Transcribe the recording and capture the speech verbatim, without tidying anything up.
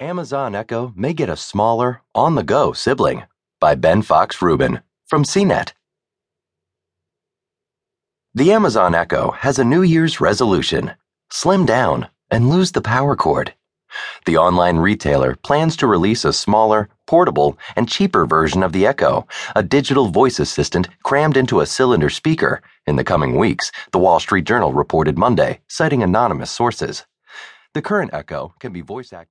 Amazon Echo may get a smaller, on-the-go sibling by Ben Fox Rubin from C net. The Amazon Echo has a New Year's resolution: slim down and lose the power cord. The online retailer plans to release a smaller, portable, and cheaper version of the Echo, a digital voice assistant crammed into a cylinder speaker, in the coming weeks, the Wall Street Journal reported Monday, citing anonymous sources. The current Echo can be voice activated.